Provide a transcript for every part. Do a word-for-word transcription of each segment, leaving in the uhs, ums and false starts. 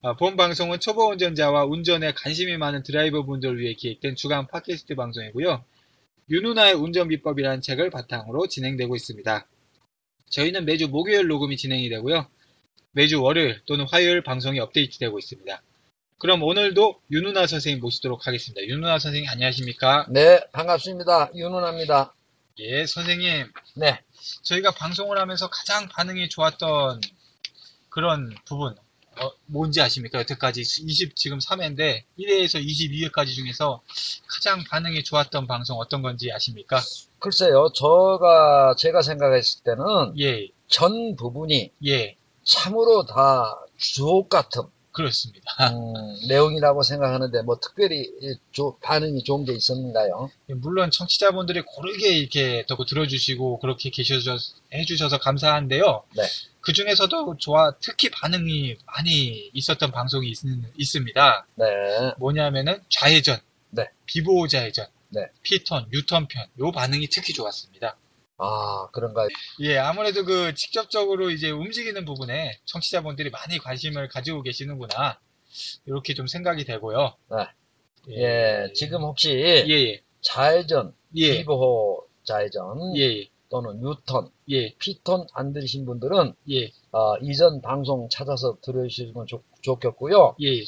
아, 본 방송은 초보 운전자와 운전에 관심이 많은 드라이버 분들을 위해 기획된 주간 팟캐스트 방송이고요. 윤운하의 운전비법이라는 책을 바탕으로 진행되고 있습니다. 저희는 매주 목요일 녹음이 진행이 되고요. 매주 월요일 또는 화요일 방송이 업데이트 되고 있습니다. 그럼 오늘도 윤운하 선생님 모시도록 하겠습니다. 윤운하 선생님 안녕하십니까? 네, 반갑습니다. 윤운하입니다. 예, 선생님. 네. 저희가 방송을 하면서 가장 반응이 좋았던 그런 부분. 어, 뭔지 아십니까? 여태까지 이십 지금 삼 회인데 일 회에서 이십이 회까지 중에서 가장 반응이 좋았던 방송 어떤 건지 아십니까? 글쎄요, 제가 제가 생각했을 때는 예. 전 부분이 예. 참으로 다 주옥 같은 그렇습니다. 음, 내용이라고 생각하는데 뭐 특별히 조, 반응이 좋은 게 있었는가요? 물론 청취자분들이 고르게 이렇게 들어주시고 그렇게 계셔서 해주셔서 감사한데요. 네. 그 중에서도 좋아 특히 반응이 많이 있었던 방송이 있, 있습니다. 네. 뭐냐면은 좌회전, 네. 비보호 좌회전, 네. 피턴, 유턴편 요 반응이 특히 좋았습니다. 아, 그런가요? 예, 아무래도 그 직접적으로 이제 움직이는 부분에 청취자분들이 많이 관심을 가지고 계시는구나 이렇게 좀 생각이 되고요. 네. 예, 예 지금 혹시 예예. 좌회전, 예. 비보호 좌회전. 예예. 또는 뉴턴, 예. 피턴 안 들으신 분들은 예. 어, 이전 방송 찾아서 들으시면 좋, 좋겠고요. 예.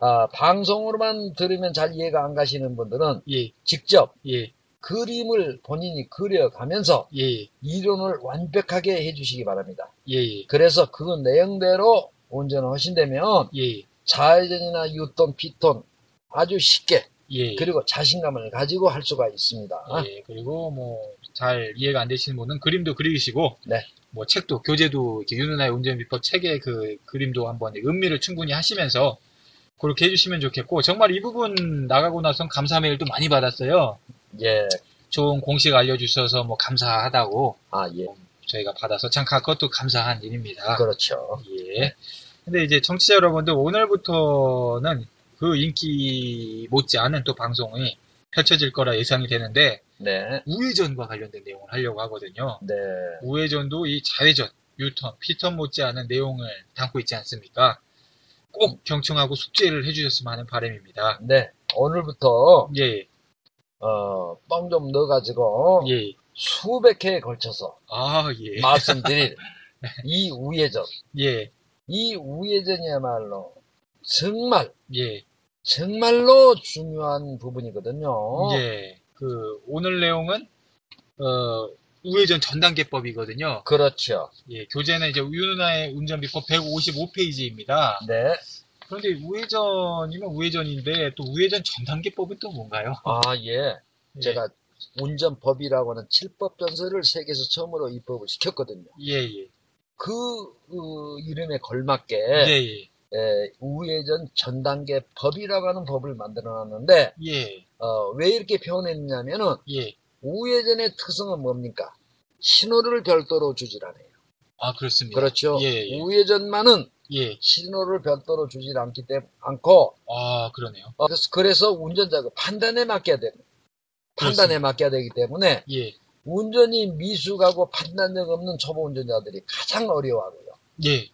어, 방송으로만 들으면 잘 이해가 안 가시는 분들은 예. 직접 예. 그림을 본인이 그려가면서 예. 이론을 완벽하게 해주시기 바랍니다. 예. 그래서 그 내용대로 운전을 하신다면 예. 좌회전이나 뉴턴, 피턴 아주 쉽게 예. 그리고 자신감을 가지고 할 수가 있습니다. 예. 그리고 뭐 잘 이해가 안 되시는 분은 그림도 그리시고, 네. 뭐 책도 교재도 이렇게 윤운하의 운전비법 책의 그 그림도 한번 음미를 충분히 하시면서 그렇게 해주시면 좋겠고, 정말 이 부분 나가고 나선 감사 메일도 많이 받았어요. 예. 좋은 공식 알려주셔서 뭐 감사하다고. 아 예. 저희가 받아서 참 그것도 감사한 일입니다. 그렇죠. 예. 근데 이제 청취자 여러분들 오늘부터는 그 인기 못지않은 또 방송이 펼쳐질 거라 예상이 되는데 네. 우회전과 관련된 내용을 하려고 하거든요. 네. 우회전도 이 좌회전, 유턴, 피턴 못지않은 내용을 담고 있지 않습니까? 꼭 경청하고 숙제를 해주셨으면 하는 바람입니다. 네. 오늘부터 예. 어, 뻥 좀 넣어가지고 예. 수백 회에 걸쳐서 아, 예. 말씀드릴 이 우회전, 예. 이 우회전이야말로 정말 예. 정말로 중요한 부분이거든요. 예. 그 오늘 내용은 어, 우회전 전 단계법이거든요. 그렇죠. 예. 교재는 이제 윤운하의 운전비법 백오십오 페이지입니다. 네. 그런데 우회전이면 우회전인데 또 우회전 전 단계법은 또 뭔가요? 아, 예. 예. 제가 운전법이라고 하는 칠 법 전서를 세계에서 처음으로 입법을 시켰거든요. 예, 예. 그, 그 이름에 걸맞게 예, 예. 예, 우회전 전 단계 법이라고 하는 법을 만들어 놨는데, 예. 어, 왜 이렇게 표현했냐면은, 예. 우회전의 특성은 뭡니까? 신호를 별도로 주질 않아요. 아, 그렇습니다. 그렇죠. 예, 예. 우회전만은, 예. 신호를 별도로 주질 않기 때문에, 않고, 아, 그러네요. 어, 그래서, 그래서 운전자가 판단에 맡겨야 됩니다. 판단에 그렇습니다. 맡겨야 되기 때문에, 예. 운전이 미숙하고 판단력 없는 초보 운전자들이 가장 어려워하고요. 예.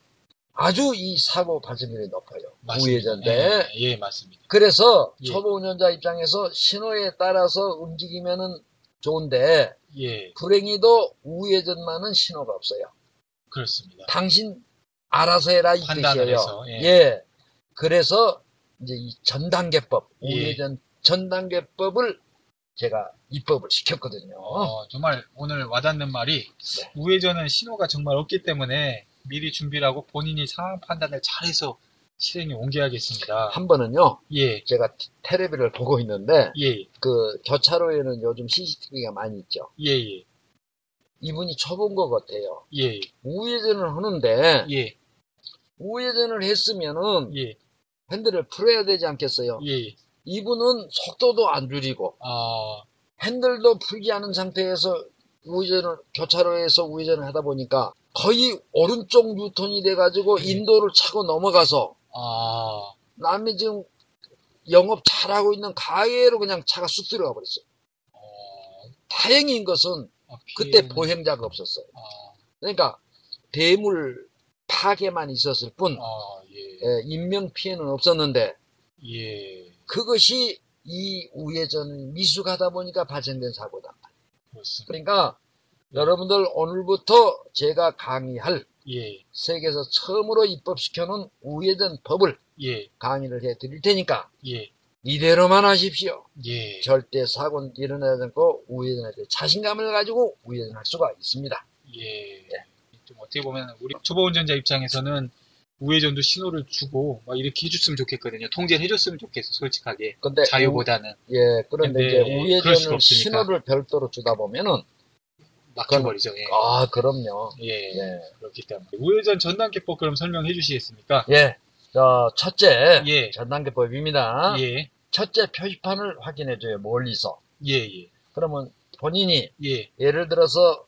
아주 이 사고 발생률이 높아요. 우회전인데. 예, 예, 맞습니다. 그래서 예. 초보 운전자 입장에서 신호에 따라서 움직이면은 좋은데, 예. 불행히도 우회전만은 신호가 없어요. 그렇습니다. 당신 알아서 해라 이 뜻이에요. 예. 예. 그래서 이제 이 전단계법, 우회전 예. 전단계법을 제가 입법을 시켰거든요. 어, 정말 오늘 와닿는 말이 네. 우회전은 신호가 정말 없기 때문에 미리 준비를 하고 본인이 상황 판단을 잘해서 실행에 옮겨야겠습니다. 한 번은요. 예. 제가 테레비를 보고 있는데 예. 그 교차로에는 요즘 씨씨티비가 많이 있죠. 예예. 이분이 쳐본 것 같아요. 예. 우회전을 하는데 예. 우회전을 했으면은 예. 핸들을 풀어야 되지 않겠어요? 예. 이분은 속도도 안 줄이고 아... 핸들도 풀지 않은 상태에서 우회전을 교차로에서 우회전을 하다 보니까 거의 오른쪽 뉴턴이 돼가지고 예. 인도를 차고 넘어가서 아... 남이 지금 영업 잘하고 있는 가해로 그냥 차가 쑥 들어가 버렸어요. 아... 다행인 것은 아, 피해는... 그때 보행자가 없었어요. 아... 그러니까 대물 파괴만 있었을 뿐 아, 예. 예, 인명피해는 없었는데 예. 그것이 이 우회전 미숙하다 보니까 발생된 사고다. 그렇습니다. 그러니까 여러분들 오늘부터 제가 강의할 예. 세계에서 처음으로 입법시켜놓은 우회전 법을 예. 강의를 해드릴 테니까 예. 이대로만 하십시오. 예. 절대 사고는 일어나지 않고 우회전할 때 자신감을 가지고 우회전할 수가 있습니다. 예. 예. 좀 어떻게 보면 우리 초보 운전자 입장에서는 우회전도 신호를 주고 막 이렇게 해줬으면 좋겠거든요. 통제를 해줬으면 좋겠어, 솔직하게. 근데 자유보다는. 예, 그런데 이제 우회전을 신호를 별도로 주다 보면은 막혀버리죠. 예. 아, 그럼요. 예, 예, 그렇기 때문에 우회전 전단계법 그럼 설명해 주시겠습니까? 예, 자 첫째 예. 전단계법입니다. 예, 첫째 표지판을 확인해줘요 멀리서. 예, 예. 그러면 본인이 예. 예를 들어서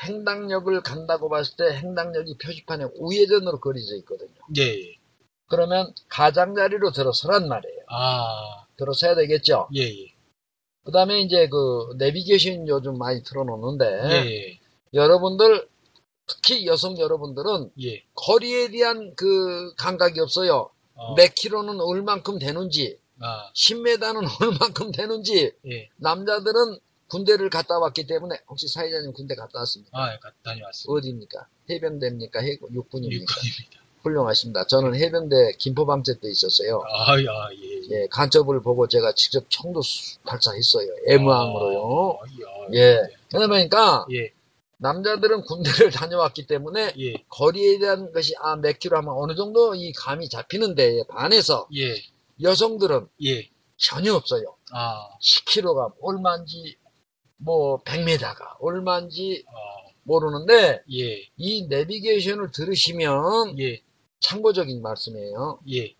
행당역을 간다고 봤을 때 행당역이 표지판에 우회전으로 그려져 있거든요. 예. 그러면 가장자리로 들어서란 말이에요. 아. 들어서야 되겠죠. 예. 그 다음에 이제 그 내비게이션 요즘 많이 틀어놓는데 예예. 여러분들 특히 여성 여러분들은 예. 거리에 대한 그 감각이 없어요. 어. 몇 킬로는 얼만큼 되는지, 아. 십 미터는 얼만큼 되는지. 예. 남자들은 군대를 갔다 왔기 때문에 혹시 사회자님 군대 갔다 왔습니까? 아, 예, 다녀왔습니다. 어디입니까? 해병대입니까? 해군, 육군입니까? 육군입니다. 훌륭하십니다. 저는 해병대 김포방제 때 있었어요. 아, 야, 예. 예, 간첩을 보고 제가 직접 총도 발사했어요. 애무항으로요. 아, 예. 예. 그러니까 예. 남자들은 군대를 다녀왔기 때문에 예. 거리에 대한 것이 아, 몇 킬로 하면 어느 정도 이 감이 잡히는데 반해서 예. 여성들은 예. 전혀 없어요. 아. 십 킬로가 얼마인지 뭐 백 미터가 얼마인지 어. 모르는데 예. 이 내비게이션을 들으시면 예. 참고적인 말씀이에요. 예.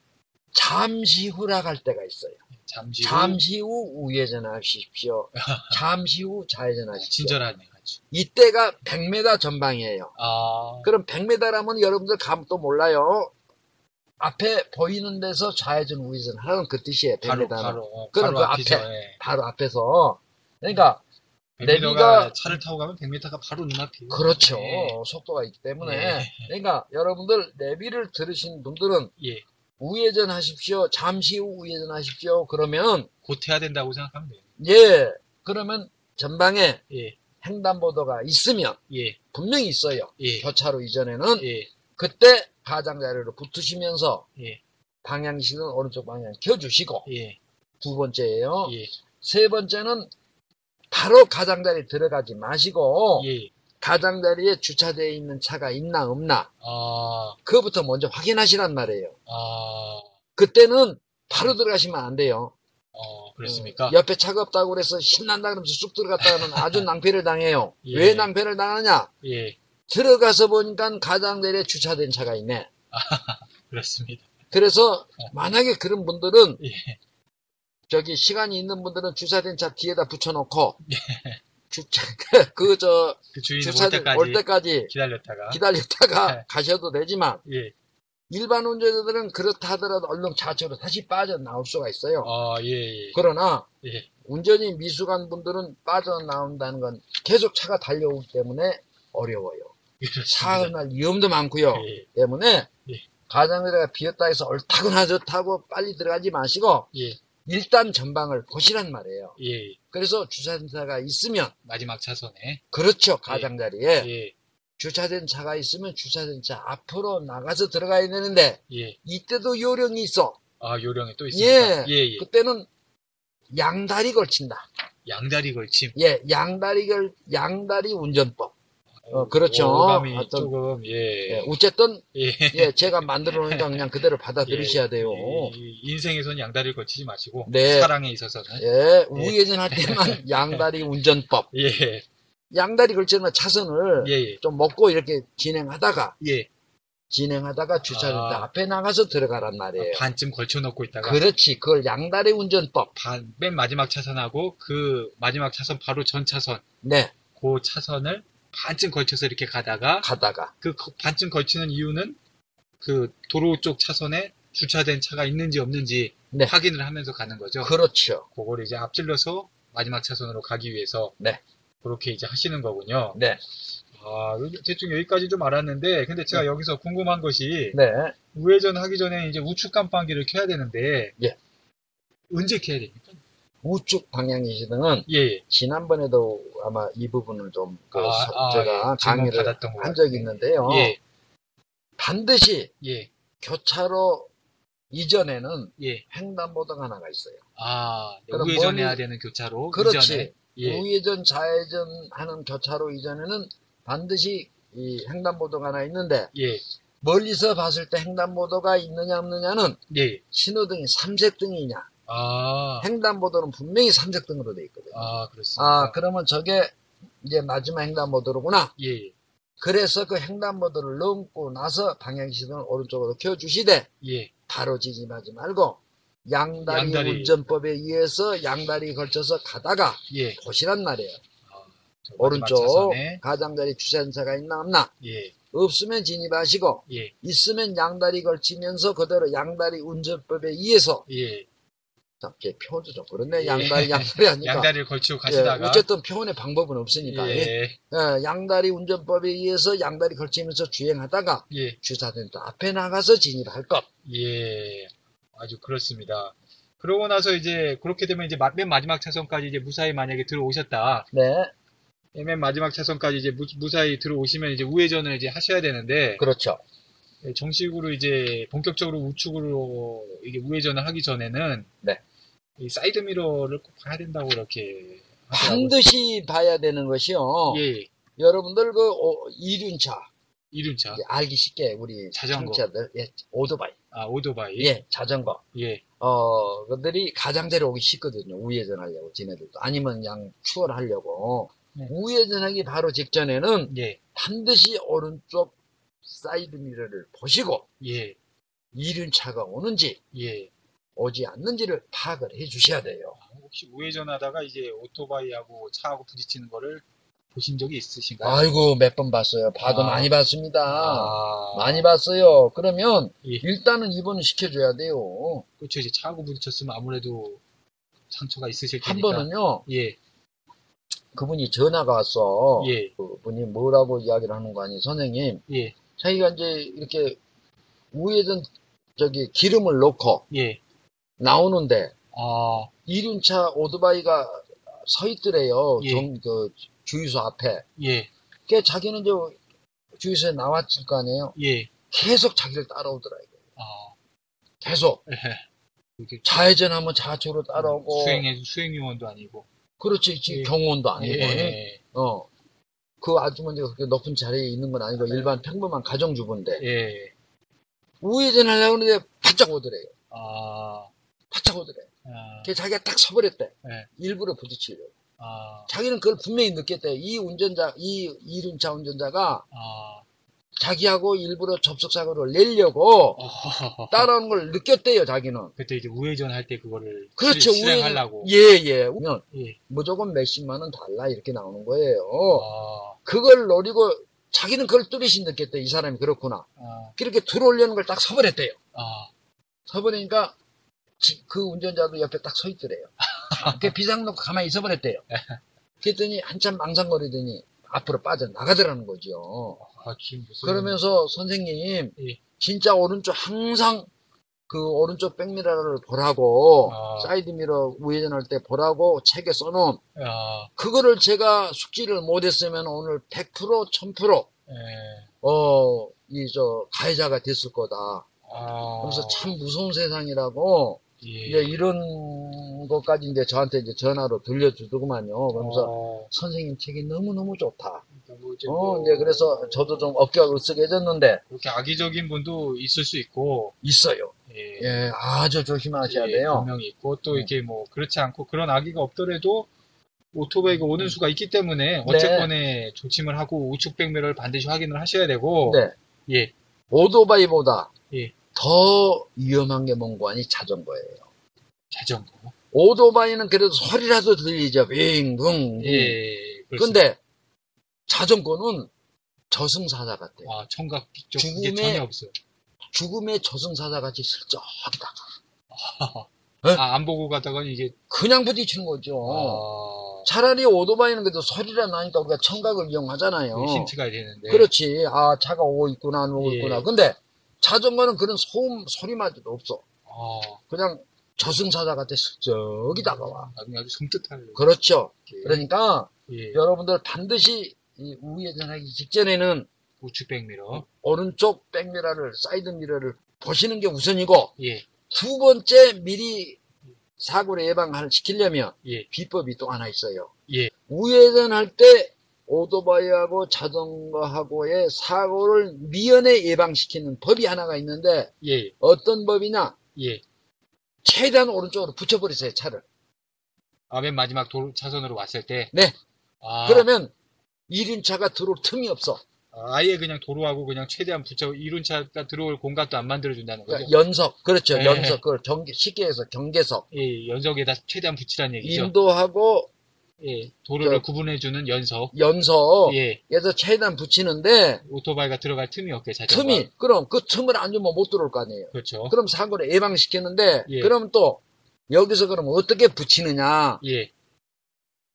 잠시 후라갈 때가 있어요. 잠시 후, 잠시 후 우회전하십시오. 잠시 후 좌회전하십시오. 친절하네요. 이때가 백 미터 전방이에요. 아. 그럼 백 미터라면 여러분들 감도 몰라요. 앞에 보이는 데서 좌회전 우회전 하는 그 뜻이에요. 백 미터는. 바로, 바로, 그럼 바로 그 앞에서, 앞에, 바로 앞에서. 그러니까. 내비가 차를 타고 가면 백 미터가 바로 눈앞이에요. 그렇죠. 네. 속도가 있기 때문에. 네. 그러니까 여러분들 내비를 들으신 분들은 예. 우회전 하십시오. 잠시 후 우회전 하십시오. 그러면 곧 해야 된다고 생각하면 돼요. 예. 그러면 전방에 예. 횡단보도가 있으면 예. 분명히 있어요. 예. 교차로 이전에는 예. 그때 가장자리로 붙으시면서 예. 방향식은 오른쪽 방향 켜주시고 예. 두 번째예요. 예. 세 번째는 바로 가장자리에 들어가지 마시고 예. 가장자리에 주차되어 있는 차가 있나 없나 아. 그거부터 먼저 확인하시란 말이에요. 아. 그때는 바로 들어가시면 안 돼요. 어, 그렇습니까? 음, 옆에 차가 없다고 그래서 신난다 그러면서 쑥 들어갔다 하면 아주 낭패를 당해요. 예. 왜 낭패를 당하냐? 예. 들어가서 보니까 가장자리에 주차된 차가 있네. 아, 그렇습니다. 그래서 만약에 그런 분들은 예. 저기, 시간이 있는 분들은 주차된 차 뒤에다 붙여놓고, 예. 주차, 그, 저, 그 주차된 올 때까지 기다렸다가, 기다렸다가 예. 가셔도 되지만, 예. 일반 운전자들은 그렇다 하더라도 얼른 좌측으로 다시 빠져나올 수가 있어요. 아, 예, 예. 그러나, 예. 운전이 미숙한 분들은 빠져나온다는 건 계속 차가 달려오기 때문에 어려워요. 사흘 날 위험도 많고요. 예. 때문에, 예. 가장자리가 비었다 해서 옳다거나 좋다고 빨리 들어가지 마시고, 예. 일단 전방을 보시란 말이에요. 예. 그래서 주차된 차가 있으면 마지막 차선에 그렇죠. 가장자리에 예. 예. 주차된 차가 있으면 주차된 차 앞으로 나가서 들어가야 되는데 예. 이때도 요령이 있어. 아 요령이 또 있습니다. 예. 예, 예. 그때는 양다리 걸친다. 양다리 걸침. 예, 양다리 걸 양다리 운전법. 어, 그렇죠. 어떤, 조금, 예. 예, 어쨌든 예. 예, 제가 만들어 놓은 거 그냥 그대로 받아들이셔야 예. 돼요. 인생에선 양다리를 걸치지 마시고 네. 사랑에 있어서는 예, 우회전할 예. 때만 양다리 운전법. 예. 양다리 걸치면 차선을 예. 좀 먹고 이렇게 진행하다가 예. 진행하다가 주차를 아, 앞에 나가서 들어가란 말이에요. 반쯤 걸쳐놓고 있다가. 그렇지. 그걸 양다리 운전법. 반, 맨 마지막 차선하고 그 마지막 차선 바로 전 차선. 네. 그 차선을 반쯤 걸쳐서 이렇게 가다가. 가다가. 그 반쯤 걸치는 이유는 그 도로 쪽 차선에 주차된 차가 있는지 없는지 네. 확인을 하면서 가는 거죠. 그렇죠. 그걸 이제 앞질러서 마지막 차선으로 가기 위해서. 네. 그렇게 이제 하시는 거군요. 네. 아, 대충 여기까지 좀 알았는데, 근데 제가 네. 여기서 궁금한 것이, 네. 우회전 하기 전에 이제 우측 깜빡이를 켜야 되는데, 예. 언제 켜야 됩니까? 우측 방향 시등은, 예. 지난번에도 아마 이 부분을 좀, 그 아, 제가 아, 예. 강의를 한 적이 있는데요. 예. 반드시, 예. 교차로 이전에는, 예. 횡단보도가 하나가 있어요. 아, 우회전해야 되는 교차로? 그렇지. 이전에. 예. 우회전, 좌회전 하는 교차로 이전에는, 반드시 이 횡단보도가 하나 있는데 예. 멀리서 봤을 때 횡단보도가 있느냐 없느냐는 예. 신호등이 삼색등이냐 아. 횡단보도는 분명히 삼색등으로 돼 있거든요. 아, 그렇습니다. 아, 그러면 저게 이제 마지막 횡단보도로구나. 예. 그래서 그 횡단보도를 넘고 나서 방향시선을 오른쪽으로 켜주시되 예. 바로 진입하지 말고 양다리, 양다리 운전법에 의해서 양다리 걸쳐서 가다가 예. 보시란 말이에요. 오른쪽 차선에. 가장자리 주차장차가 있나 없나 예. 없으면 진입하시고 예. 있으면 양다리 걸치면서 그대로 양다리 운전법에 의해서 예. 자, 표현도 좀 그렇네. 예. 양다리 양다리 하니까 양다리를 걸치고 가시다가 예. 어쨌든 표현의 방법은 없으니까 예. 예. 예. 양다리 운전법에 의해서 양다리 걸치면서 주행하다가 예. 주차된 또 앞에 나가서 진입할 것. 예, 아주 그렇습니다. 그러고 나서 이제 그렇게 되면 이제 맨 마지막 차선까지 이제 무사히 만약에 들어오셨다. 네. 맨 마지막 차선까지 이제 무, 무사히 들어오시면 이제 우회전을 이제 하셔야 되는데. 그렇죠. 정식으로 이제 본격적으로 우측으로 이게 우회전을 하기 전에는. 네. 이 사이드 미러를 꼭 봐야 된다고 이렇게. 하더라고요. 반드시 봐야 되는 것이요. 예. 여러분들 그 오, 이륜차. 이륜차. 알기 쉽게 우리 자전거. 청취자들. 예. 오토바이. 아, 오토바이. 예. 자전거. 예. 어, 그들이 가장자리 오기 쉽거든요. 우회전 하려고. 지네들도. 아니면 그냥 추월하려고. 네. 우회전하기 바로 직전에는 예. 반드시 오른쪽 사이드 미러를 보시고 예. 이륜차가 오는지 예. 오지 않는지를 파악을 해 주셔야 돼요. 혹시 우회전하다가 이제 오토바이하고 차하고 부딪히는 거를 보신 적이 있으신가요? 아이고 몇 번 봤어요. 봐도 아. 많이 봤습니다. 아. 많이 봤어요. 그러면 예. 일단은 입원을 시켜줘야 돼요. 그렇죠. 이제 차하고 부딪혔으면 아무래도 상처가 있으실 테니까. 한 번은요. 예. 그분이 전화가 왔어. 예. 그분이 뭐라고 이야기를 하는 거 아니, 선생님. 예. 자기가 이제 이렇게 우회전 저기 기름을 넣고 예. 나오는데 아. 이륜차 오토바이가 서 있더래요. 예. 정, 그 주유소 앞에. 예. 그 자기는 이제 주유소에 나왔을 거 아니에요. 예. 계속 자기를 따라오더라 이거. 아. 계속. 예. 좌회전하면 좌측으로 따라오고. 수행 수행요원도 아니고. 그렇지, 지금 예. 경호원도 아니고, 예. 어, 그 아주머니가 그렇게 높은 자리에 있는 건 아니고, 네. 일반 평범한 가정주부인데, 예. 우회전 하려고 하는데, 바짝 오더래요. 아. 바짝 오더래. 아. 걔 자기가 딱 서버렸대. 예. 일부러 부딪히려고. 아. 자기는 그걸 분명히 느꼈대. 이 운전자, 이 이륜차 운전자가, 아. 자기하고 일부러 접촉사고를 내려고 어허허허. 따라오는 걸 느꼈대요, 자기는. 그때 이제 우회전 할 때 그거를. 그렇죠, 우회전하려고. 예, 예. 우면 예. 무조건 몇십만 원 달라, 이렇게 나오는 거예요. 아. 그걸 노리고, 자기는 그걸 뚜렷이 느꼈대, 이 사람이 그렇구나. 아. 그렇게 들어오려는 걸 딱 서버렸대요. 아. 서버리니까, 그 운전자도 옆에 딱 서 있더래요. 그 비상 놓고 가만히 서버렸대요. 그랬더니, 한참 망상거리더니, 앞으로 빠져나가더라는 거죠. 아, 그러면서 선생님 예. 진짜 오른쪽 항상 그 오른쪽 백미러를 보라고 아. 사이드미러 우회전할 때 보라고 책에 써놓은 아. 그거를 제가 숙지를 못했으면 오늘 백 퍼센트 천 퍼센트 예. 어, 이 저 가해자가 됐을 거다. 아. 그래서 참 무서운 세상이라고 예. 이제 이런 것까지 이제 저한테 이제 전화로 들려주더구만요. 그러면서 어. 선생님 책이 너무너무 좋다. 너무 어, 이제 그래서 저도 좀 어깨가 으쓱해졌는데. 그렇게 악의적인 분도 있을 수 있고. 있어요. 예. 예, 아주 조심하셔야 예, 돼요. 분명히 있고, 또 네. 이렇게 뭐, 그렇지 않고 그런 악의가 없더라도 오토바이가 오는 음. 수가 있기 때문에 어쨌거나 네. 조침을 하고 우측 백미러를 반드시 확인을 하셔야 되고. 네. 예. 오토바이보다 예. 더 위험한 게 뭔고 하니 자전거예요. 자전거. 오토바이는 그래도 소리라도 들리죠. 빙붕. 예. 그런데 자전거는 저승사자 같아요. 아, 청각 쪽 그게 전혀 없어요. 죽음의 저승사자 같이 슬쩍 가다가. 아, 네? 아, 안 보고 가다가 이게 그냥 부딪히는 거죠. 아... 차라리 오토바이는 그래도 소리라 나니까 우리가 청각을 이용하잖아요. 힌트가 되는데. 그렇지. 아, 차가 오고 있구나 안 오고 예. 있구나. 근데 자전거는 그런 소음 소리마저도 없어. 아... 그냥 저승사자 같아 슬쩍이 다가와. 아주 섬뜩하네요. 그렇죠. 예. 그러니까 예. 여러분들 반드시 이 우회전하기 직전에는 우측 백미러, 오른쪽 백미러를 사이드 미러를 보시는 게 우선이고 예. 두 번째 미리 사고를 예방을 시키려면 예. 비법이 또 하나 있어요. 예. 우회전할 때 오토바이하고 자전거하고의 사고를 미연에 예방시키는 법이 하나가 있는데 예. 어떤 법이냐? 예. 최대한 오른쪽으로 붙여버리세요, 차를. 아, 맨 마지막 도로, 차선으로 왔을 때? 네. 아. 그러면 이륜차가 들어올 틈이 없어. 아예 그냥 도로하고 그냥 최대한 붙여, 이륜차가 들어올 공간도 안 만들어준다는 거죠? 그러니까 연석, 그렇죠. 예. 연석, 그걸 경계, 쉽게 해서 경계석. 예, 연석에다 최대한 붙이라는 얘기죠. 인도하고, 예, 도로를 저, 구분해주는 연석. 연석. 예. 그래서 최대한 붙이는데. 오토바이가 들어갈 틈이 없게 자전거. 틈이. 그럼 그 틈을 안 주면 못 들어올 거 아니에요. 그렇죠. 그럼 사고를 예방시키는데. 예. 그럼 또, 여기서 그럼 어떻게 붙이느냐. 예.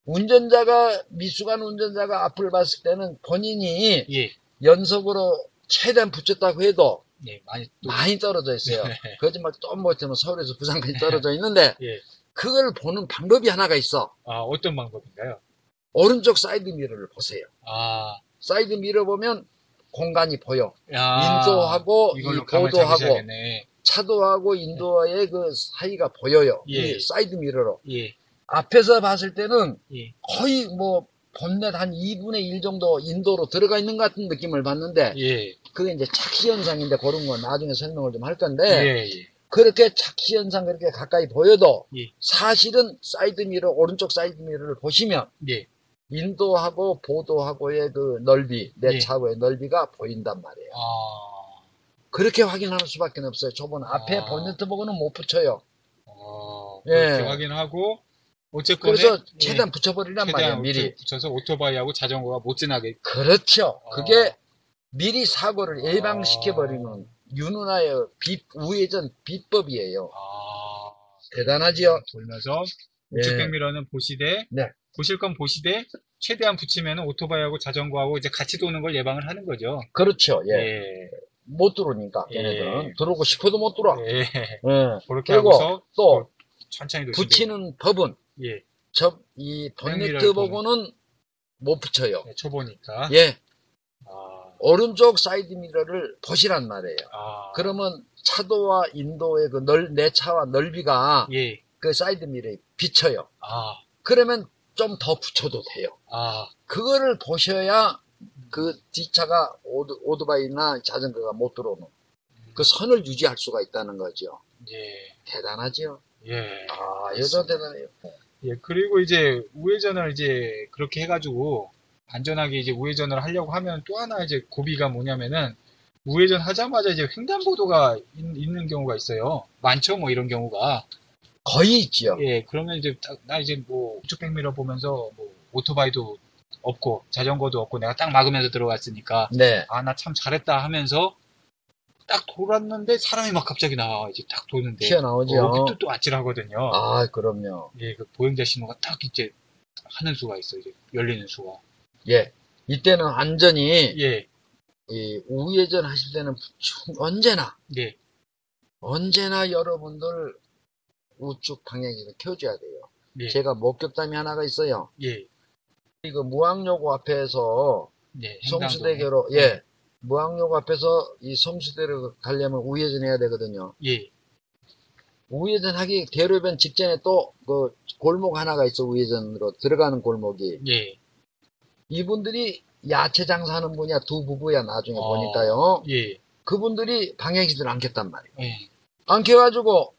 운전자가, 미숙한 운전자가 앞을 봤을 때는 본인이. 예. 연석으로 최대한 붙였다고 해도. 예, 많이, 또... 많이 떨어져 있어요. 예. 거짓말 좀 못하면 서울에서 부산까지 떨어져 있는데. 예. 그걸 보는 방법이 하나가 있어. 아, 어떤 방법인가요? 오른쪽 사이드 미러를 보세요. 아. 사이드 미러 보면 공간이 보여. 아. 인도하고, 보도하고, 차도하고 인도의 네. 그 사이가 보여요. 예. 사이드 미러로. 예. 앞에서 봤을 때는 예. 거의 뭐, 본넷 한 이분의 일 정도 인도로 들어가 있는 것 같은 느낌을 받는데, 예. 그게 이제 착시현상인데, 그런 건 나중에 설명을 좀 할 건데, 예. 예. 그렇게 착시현상 그렇게 가까이 보여도 예. 사실은 사이드미러 오른쪽 사이드미러를 보시면 예. 인도하고 보도하고의 그 넓이 내 예. 차고의 넓이가 보인단 말이에요. 아... 그렇게 확인할 수밖에 없어요. 저번 아... 앞에 본네트 보고는 못 붙여요. 아... 그렇게 예. 확인하고 어쨌거나 그래서 최대한 예. 붙여버리란 말이에요. 미리 붙여서 오토바이하고 자전거가 못 지나게. 그렇죠. 아... 그게 미리 사고를 예방시켜버리는. 아... 윤운하의 우회전 비법이에요. 아, 대단하지요. 돌면서 우측 백미러는 예. 보시되 네. 보실 건 보시되 최대한 붙이면 오토바이하고 자전거하고 이제 같이 도는 걸 예방을 하는 거죠. 그렇죠. 예. 예. 못 들어오니까 걔네들은 예. 들어오고 싶어도 못 들어와. 예. 예. 그렇게 그리고 하고서 또 천천히 붙이는 법은 예. 저 이 본네트 보고는 못 붙여요. 네, 초보니까. 예. 오른쪽 사이드 미러를 보시란 말이에요. 아. 그러면 차도와 인도의 그 넓, 내 차와 넓이가 예. 그 사이드 미러에 비쳐요. 아. 그러면 좀 더 붙여도 돼요. 아. 그거를 보셔야 그 뒷차가 오드, 오토바이나 자전거가 못 들어오는 그 선을 유지할 수가 있다는 거죠. 예. 대단하죠. 예. 아, 여전 대단해요. 예. 그리고 이제 우회전을 이제 그렇게 해가지고. 안전하게 이제 우회전을 하려고 하면 또 하나 이제 고비가 뭐냐면은 우회전 하자마자 이제 횡단보도가 있, 있는 경우가 있어요. 많죠, 뭐 이런 경우가 거의 있지요. 예, 그러면 이제 나 이제 뭐 우측 백미러 보면서 뭐 오토바이도 없고 자전거도 없고 내가 딱 막으면서 들어갔으니까 네. 아, 나 참 잘했다 하면서 딱 돌았는데 사람이 막 갑자기 나와 이제 딱 도는데 튀어나오죠. 어, 또 또 아찔하거든요. 아, 그럼요. 예, 그 보행자 신호가 딱 이제 하는 수가 있어 이제 열리는 수가. 예. 이때는 안전히, 예. 이, 우회전 하실 때는 언제나, 예. 언제나 여러분들 우측 방향을 켜줘야 돼요. 예. 제가 목격담이 하나가 있어요. 예. 이거 무학로구 앞에서, 예, 성수대교로, 예. 예. 무학로구 앞에서 이 성수대로 가려면 우회전해야 되거든요. 예. 우회전하기 대로변 직전에 또 그 골목 하나가 있어, 우회전으로 들어가는 골목이. 예. 이분들이 야채 장사하는 분이야, 두 부부야, 나중에 어, 보니까요. 예. 그분들이 방향시선을 안 켰단 말이에요. 예. 안 켜가지고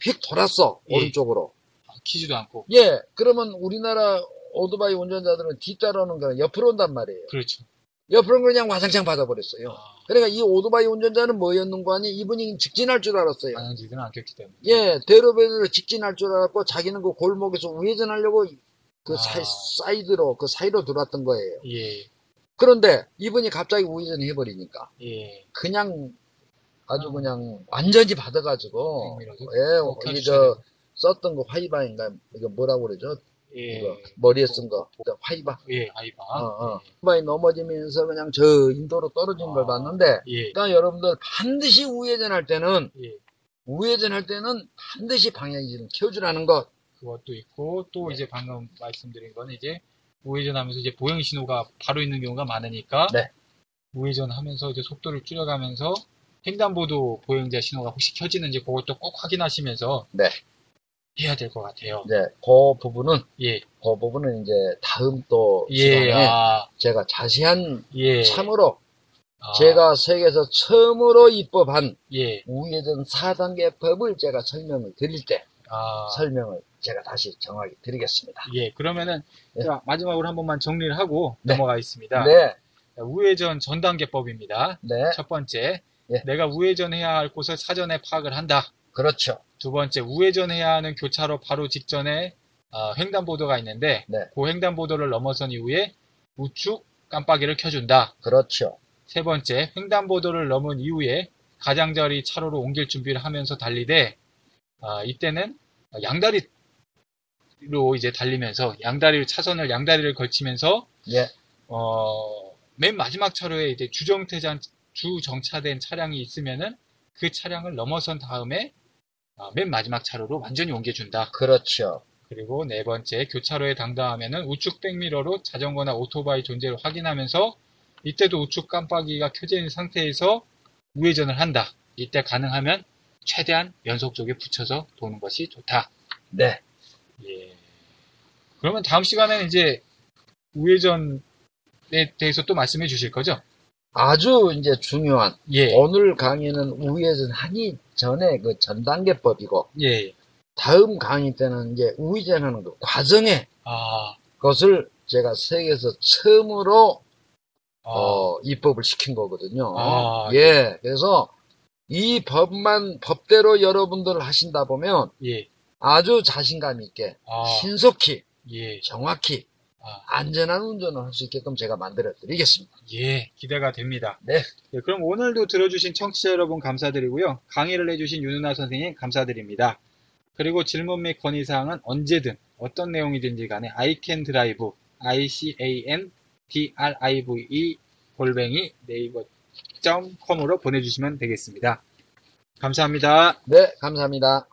휙 돌았어. 예. 오른쪽으로. 아, 키지도 않고. 예. 그러면 우리나라 오토바이 운전자들은 뒤따라오는 거는 옆으로 온단 말이에요. 그렇죠. 옆으로는 그냥 와장창 받아버렸어요. 아. 그러니까 이 오토바이 운전자는 뭐였는가 하니 이분이 직진할 줄 알았어요. 방향지선을 안 켰기 때문에. 예. 대로변으로 직진할 줄 알았고, 자기는 그 골목에서 우회전하려고 그 아. 사이, 사이드로, 그 사이로 들어왔던 거예요. 예. 그런데 이분이 갑자기 우회전 해버리니까. 예. 그냥 아주 아. 그냥 완전히 받아가지고. 예. 이게 저 썼던 거 화이바인가, 이거 뭐라고 그러죠? 예. 이거 머리에 쓴 거. 화이바. 예, 화이바. 어, 어. 예. 화이바에 넘어지면서 그냥 저 인도로 떨어진 아. 걸 봤는데. 예. 그러니까 여러분들 반드시 우회전할 때는. 예. 우회전할 때는 반드시 방향지를 켜주라는 것. 그것도 있고, 또 네. 이제 방금 말씀드린 건 이제 우회전하면서 이제 보행 신호가 바로 있는 경우가 많으니까 네. 우회전하면서 이제 속도를 줄여가면서 횡단보도 보행자 신호가 혹시 켜지는지 그것도 꼭 확인하시면서 네. 해야 될 것 같아요. 네, 그 부분은 예, 그 부분은 이제 다음 또 예. 시간에 아. 제가 자세한 예. 참으로 아. 제가 세계에서 처음으로 입법한 예. 우회전 사 단계 법을 제가 설명을 드릴 때. 아. 설명을 제가 다시 정확히 드리겠습니다. 예, 그러면은 예. 자, 마지막으로 한 번만 정리를 하고 네. 넘어가겠습니다. 네. 자, 우회전 전단계법입니다. 네. 첫 번째, 예. 내가 우회전해야 할 곳을 사전에 파악을 한다. 그렇죠. 두 번째, 우회전해야 하는 교차로 바로 직전에 어, 횡단보도가 있는데 네. 그 횡단보도를 넘어선 이후에 우측 깜빡이를 켜준다. 그렇죠. 세 번째, 횡단보도를 넘은 이후에 가장자리 차로로 옮길 준비를 하면서 달리되 어, 이때는 양다리로 이제 달리면서 양다리로 차선을 양다리를 걸치면서 예. 어, 맨 마지막 차로에 이제 주정차된 주정차된 차량이 있으면은 그 차량을 넘어선 다음에 어, 맨 마지막 차로로 완전히 옮겨준다. 그렇죠. 그리고 네 번째, 교차로에 당당하면은 우측 백미러로 자전거나 오토바이 존재를 확인하면서 이때도 우측 깜빡이가 켜져 있는 상태에서 우회전을 한다. 이때 가능하면 최대한 연속 쪽에 붙여서 도는 것이 좋다. 네. 예. 그러면 다음 시간에는 이제 우회전에 대해서 또 말씀해 주실 거죠? 아주 이제 중요한. 예. 오늘 강의는 우회전 하기 전에 그 전단계법이고. 예. 다음 강의 때는 이제 우회전하는 그 과정에. 아. 그것을 제가 세계에서 처음으로 아. 어, 입법을 시킨 거거든요. 아. 예. 그래서. 이 법만 법대로 여러분들 하신다 보면 예. 아주 자신감 있게 아. 신속히 예. 정확히 아. 안전한 운전을 할 수 있게끔 제가 만들어 드리겠습니다. 예, 기대가 됩니다. 네. 네, 그럼 오늘도 들어주신 청취자 여러분 감사드리고요. 강의를 해주신 윤운하 선생님 감사드립니다. 그리고 질문 및 건의사항은 언제든 어떤 내용이든지 간에 아이캔드라이브 아이캔드라이브 골뱅이 네이버 닷컴으로 보내주시면 되겠습니다. 감사합니다. 네, 감사합니다.